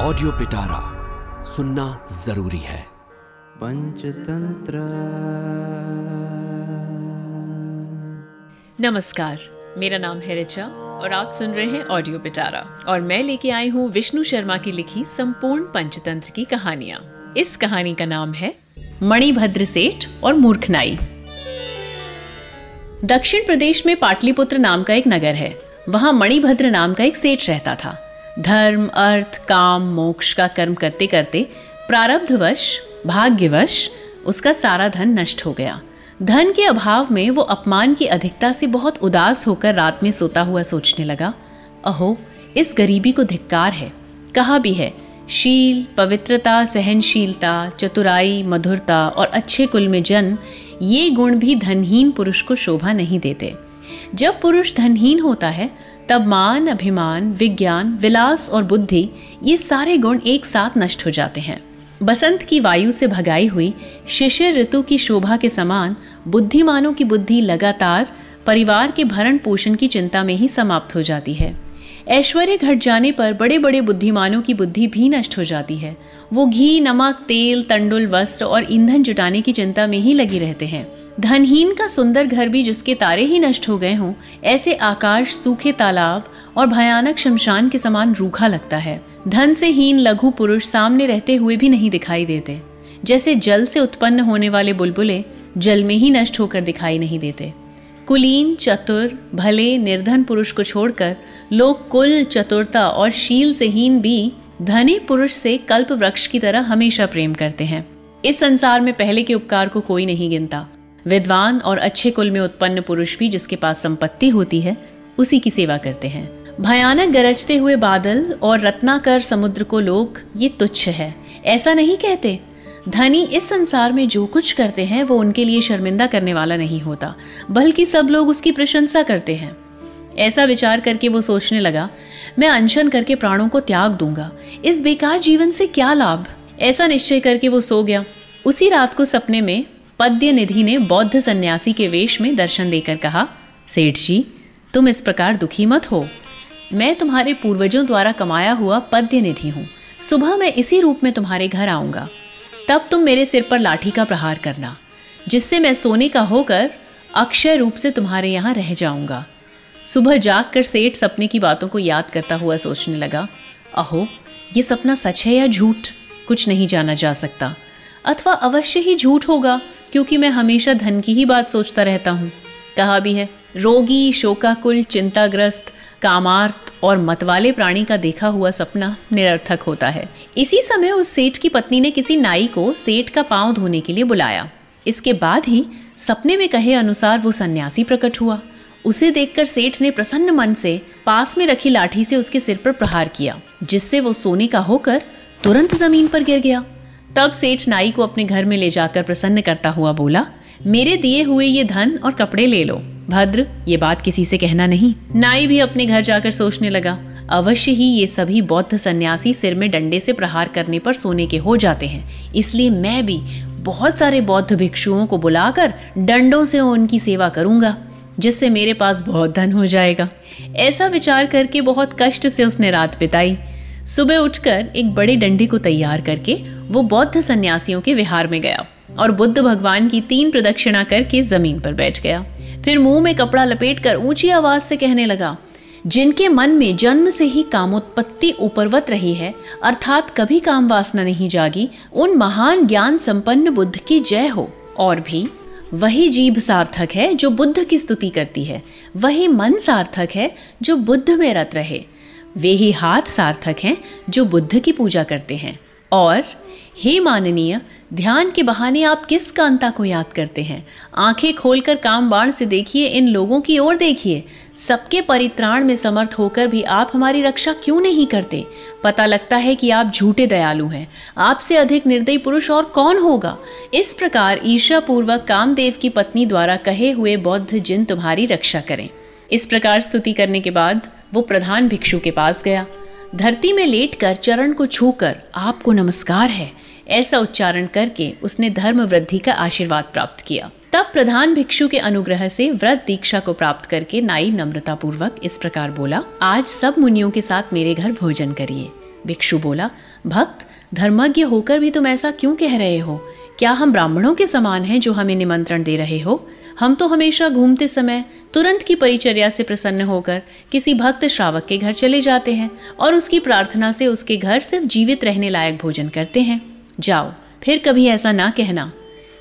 Audio पिटारा सुनना जरूरी है। पंचतंत्र। नमस्कार, मेरा नाम है रिचा और आप सुन रहे हैं ऑडियो पिटारा और मैं लेके आई हूँ विष्णु शर्मा की लिखी संपूर्ण पंचतंत्र की कहानियाँ। इस कहानी का नाम है मणिभद्र सेठ और मूर्खनाई। दक्षिण प्रदेश में पाटलीपुत्र नाम का एक नगर है। वहाँ मणिभद्र नाम का एक सेठ रहता था। धर्म, अर्थ, काम, मोक्ष का कर्म करते करते प्रारब्धवश, भाग्यवश उसका सारा धन नष्ट हो गया। धन के अभाव में वो अपमान की अधिकता से बहुत उदास होकर रात में सोता हुआ सोचने लगा, अहो इस गरीबी को धिक्कार है। कहा भी है, शील, पवित्रता, सहनशीलता, चतुराई, मधुरता और अच्छे कुल में जन्म, ये गुण भी धनहीन पुरुष को शोभा नहीं देते। जब पुरुष धनहीन होता है तब मान, अभिमान, विज्ञान, विलास और बुद्धि, ये सारे गुण एक साथ नष्ट हो जाते हैं। बसंत की वायु से भगाई हुई शिशिर ऋतु की शोभा के समान बुद्धिमानों की बुद्धि लगातार परिवार के भरण पोषण की चिंता में ही समाप्त हो जाती है। ऐश्वर्य घट जाने पर बड़े बड़े बुद्धिमानों की बुद्धि भी नष्ट हो जाती है। वो घी, नमक, तेल, तंडुल, वस्त्र और ईंधन जुटाने की चिंता में ही लगे रहते हैं। धनहीन का सुंदर घर भी जिसके तारे ही नष्ट हो गए हों, ऐसे आकाश सूखे तालाब और भयानक शमशान के समान रूखा लगता है। धन से हीन लघु पुरुष सामने रहते हुए भी नहीं दिखाई देते। जैसे जल से उत्पन्न होने वाले बुलबुले जल में ही नष्ट होकर दिखाई नहीं देते। कुलीन, चतुर, भले, निर्धन पुरुष को छोड़कर लोग कुल, चतुरता और शील से हीन भी धनी पुरुष से कल्प वृक्ष की तरह हमेशा प्रेम करते हैं। इस संसार में पहले के उपकार को कोई नहीं गिनता। विद्वान और अच्छे कुल में उत्पन्न पुरुष भी जिसके पास संपत्ति होती है उसी की सेवा करते हैं। भयानक गरजते हुए बादल और रत्नाकर समुद्र को लोग ये तुच्छ है ऐसा नहीं कहते। धनी इस संसार में जो कुछ करते हैं वो उनके लिए शर्मिंदा करने वाला नहीं होता, बल्कि सब लोग उसकी प्रशंसा करते हैं। ऐसा विचार करके वो सोचने लगा, मैं अनशन करके प्राणों को त्याग दूंगा, इस बेकार जीवन से क्या लाभ। ऐसा निश्चय करके वो सो गया। उसी रात को सपने में पद्य निधि ने बौद्ध सन्यासी के वेश में दर्शन देकर कहा, सेठ जी तुम इस प्रकार दुखी मत हो, मैं तुम्हारे पूर्वजों द्वारा कमाया हुआ पद्य निधि हूँ। सुबह मैं इसी रूप में तुम्हारे घर आऊँगा, तब तुम मेरे सिर पर लाठी का प्रहार करना, जिससे मैं सोने का होकर अक्षय रूप से तुम्हारे यहाँ रह जाऊँगा। सुबह जागकर सेठ सपने की बातों को याद करता हुआ सोचने लगा, अहो ये सपना सच है या झूठ, कुछ नहीं जाना जा सकता, अथवा अवश्य ही झूठ होगा क्योंकि मैं हमेशा धन की ही बात सोचता रहता हूँ। कहा भी है, रोगी, शोकाकुल, चिंताग्रस्त, कामार्थ और मतवाले प्राणी का देखा हुआ सपना निरर्थक होता है। इसी समय उस सेठ की पत्नी ने किसी नाई को सेठ का पाँव धोने के लिए बुलाया। इसके बाद ही सपने में कहे अनुसार वो सन्यासी प्रकट हुआ। उसे देखकर सेठ ने प्रसन्न मन से पास में रखी लाठी से उसके सिर पर प्रहार किया, जिससे वो सोने का होकर तुरंत जमीन पर गिर गया। तब सेठ नाई को अपने घर में ले जाकर प्रसन्न करता हुआ बोला, मेरे दिए हुए ये धन और कपड़े ले लो, भद्र ये बात किसी से कहना नहीं। नाई भी अपने घर जाकर सोचने लगा, अवश्य ही ये सभी बौद्ध सन्यासी सिर में डंडे से प्रहार करने पर सोने के हो जाते हैं, इसलिए मैं भी बहुत सारे बौद्ध भिक्षुओं को बुलाकर डंडों से उनकी सेवा करूंगा, जिससे मेरे पास बहुत धन हो जाएगा। ऐसा विचार करके बहुत कष्ट से उसने रात बिताई। सुबह उठकर एक बड़े डंडी को तैयार करके वो बौद्ध सन्यासियों के विहार में गया और बुद्ध भगवान की 3 प्रदक्षिणा करके जमीन पर बैठ गया। फिर मुंह में कपड़ा लपेटकर ऊंची आवाज से कहने लगा, जिनके मन में जन्म से ही कामोत्पत्ति उपरवत रही है, अर्थात कभी काम वासना नहीं जागी, उन महान ज्ञान संपन्न बुद्ध की जय हो। और भी, वही जीभ सार्थक है जो बुद्ध की स्तुति करती है, वही मन सार्थक है जो बुद्ध में रत रहे, वे ही हाथ सार्थक हैं जो बुद्ध की पूजा करते हैं। और हे माननीय, ध्यान के बहाने आप किस कांता को याद करते हैं। आंखें खोलकर काम बाण से देखिए, इन लोगों की ओर देखिए, सबके परित्राण में समर्थ होकर भी आप हमारी रक्षा क्यों नहीं करते। पता लगता है कि आप झूठे दयालु हैं, आपसे अधिक निर्दयी पुरुष और कौन होगा। इस प्रकार ईर्ष्यापूर्वक कामदेव की पत्नी द्वारा कहे हुए बौद्ध जिन तुम्हारी रक्षा करें। इस प्रकार स्तुति करने के बाद वो प्रधान भिक्षु के पास गया। धरती में लेटकर चरण को छूकर आपको नमस्कार है, ऐसा उच्चारण करके उसने धर्म वृद्धि का आशीर्वाद प्राप्त किया। तब प्रधान भिक्षु के अनुग्रह से व्रत दीक्षा को प्राप्त करके नाई नम्रतापूर्वक इस प्रकार बोला, आज सब मुनियों के साथ मेरे घर भोजन करिए। भिक्षु बोला, भक्त धर्मज्ञ होकर भी तुम ऐसा क्यों कह रहे हो? क्या हम ब्राह्मणों के समान हैं जो हमें निमंत्रण दे रहे हो? हम तो हमेशा घूमते समय तुरंत की परिचर्या से प्रसन्न होकर किसी भक्त श्रावक के घर चले जाते हैं और उसकी प्रार्थना से उसके घर सिर्फ जीवित रहने लायक भोजन करते हैं। जाओ, फिर कभी ऐसा ना कहना।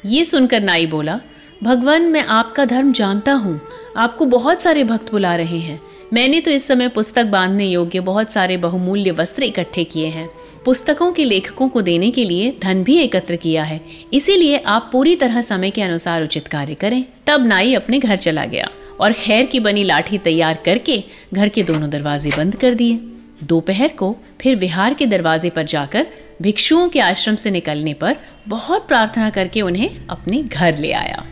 ये सुनकर नाई बोला, भगवान मैं आपका धर्म जानता हूँ, आपको बहुत सारे भक्त बुला रहे हैं। मैंने तो इस समय पुस्तक बांधने योग्य बहुत सारे बहुमूल्य वस्त्र इकट्ठे किए हैं, पुस्तकों के लेखकों को देने के लिए धन भी एकत्र किया है, इसीलिए आप पूरी तरह समय के अनुसार उचित कार्य करें। तब नाई अपने घर चला गया और खैर की बनी लाठी तैयार करके घर के दोनों दरवाजे बंद कर दिए। दोपहर को फिर विहार के दरवाजे पर जाकर भिक्षुओं के आश्रम से निकलने पर बहुत प्रार्थना करके उन्हें अपने घर ले आया।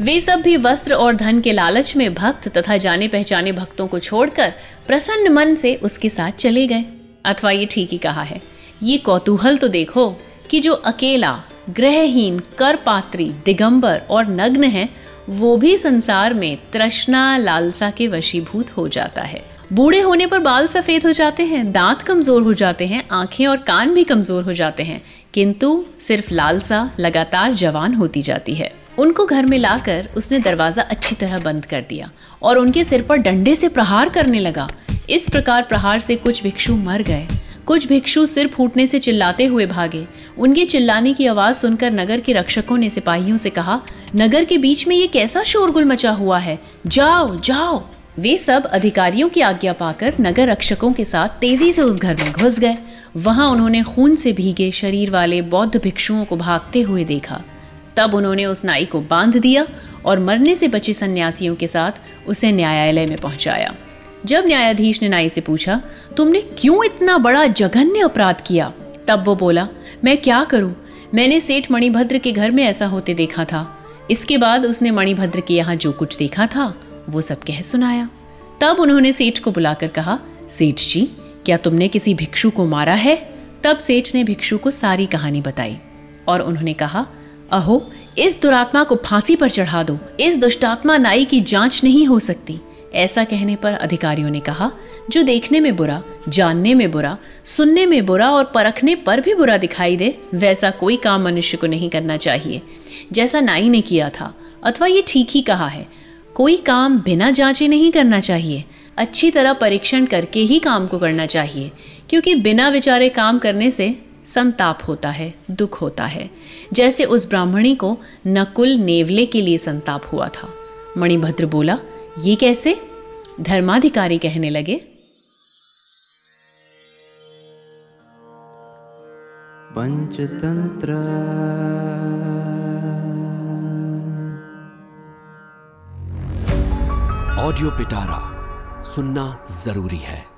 वे सब भी वस्त्र और धन के लालच में भक्त तथा जाने पहचाने भक्तों को छोड़कर प्रसन्न मन से उसके साथ चले गए। अथवा ये ठीक ही कहा है, ये कौतूहल तो देखो कि जो अकेला, ग्रहहीन, करपात्री, दिगंबर और नग्न है वो भी संसार में तृष्णा लालसा के वशीभूत हो जाता है। बूढ़े होने पर बाल सफेद हो जाते हैं, दांत कमजोर हो जाते हैं, आंखें और कान भी कमजोर हो जाते हैं, किंतु सिर्फ लालसा लगातार जवान होती जाती है। उनको घर में लाकर उसने दरवाजा अच्छी तरह बंद कर दिया और उनके सिर पर डंडे से प्रहार करने लगा। इस प्रकार प्रहार से कुछ भिक्षु मर गए, कुछ भिक्षु सिर फूटने से चिल्लाते हुए भागे। उनके चिल्लाने की आवाज़ सुनकर नगर के रक्षकों ने सिपाहियों से कहा, नगर के बीच में ये कैसा शोरगुल मचा हुआ है, जाओ जाओ। वे सब अधिकारियों की आज्ञा पाकर नगर रक्षकों के साथ तेजी से उस घर में घुस गए। वहां उन्होंने खून से भीगे शरीर वाले बौद्ध भिक्षुओं को भागते हुए देखा। तब उन्होंने उस नाई को बांध दिया और मरने से बचे सन्यासियों के साथ उसे न्यायालय में पहुंचाया। जब न्यायाधीश ने नाई से पूछा, तुमने क्यों इतना बड़ा जघन्य अपराध किया? तब वो बोला, मैं क्या करूं? मैंने सेठ मणिभद्र के घर में ऐसा होते देखा था। इसके बाद उसने मणिभद्र के यहाँ जो कुछ देखा था वो सब कह सुनाया। तब उन्होंने सेठ को बुलाकर कहा, सेठ जी क्या तुमने किसी भिक्षु को मारा है? तब सेठ ने भिक्षु को सारी कहानी बताई और उन्होंने कहा, अहो इस दुरात्मा को फांसी पर चढ़ा दो, इस दुष्टात्मा नाई की जांच नहीं हो सकती। ऐसा कहने पर अधिकारियों ने कहा, जो देखने में बुरा, जानने में बुरा, सुनने में बुरा और परखने पर भी बुरा दिखाई दे, वैसा कोई काम मनुष्य को नहीं करना चाहिए जैसा नाई ने किया था। अथवा ये ठीक ही कहा है, कोई काम बिना जांचे नहीं करना चाहिए, अच्छी तरह परीक्षण करके ही काम को करना चाहिए, क्योंकि बिना विचारे काम करने से संताप होता है, दुख होता है। जैसे उस ब्राह्मणी को नकुल नेवले के लिए संताप हुआ था। मणिभद्र बोला, ये कैसे? धर्माधिकारी कहने लगे, पंचतंत्र ऑडियो पिटारा सुनना जरूरी है।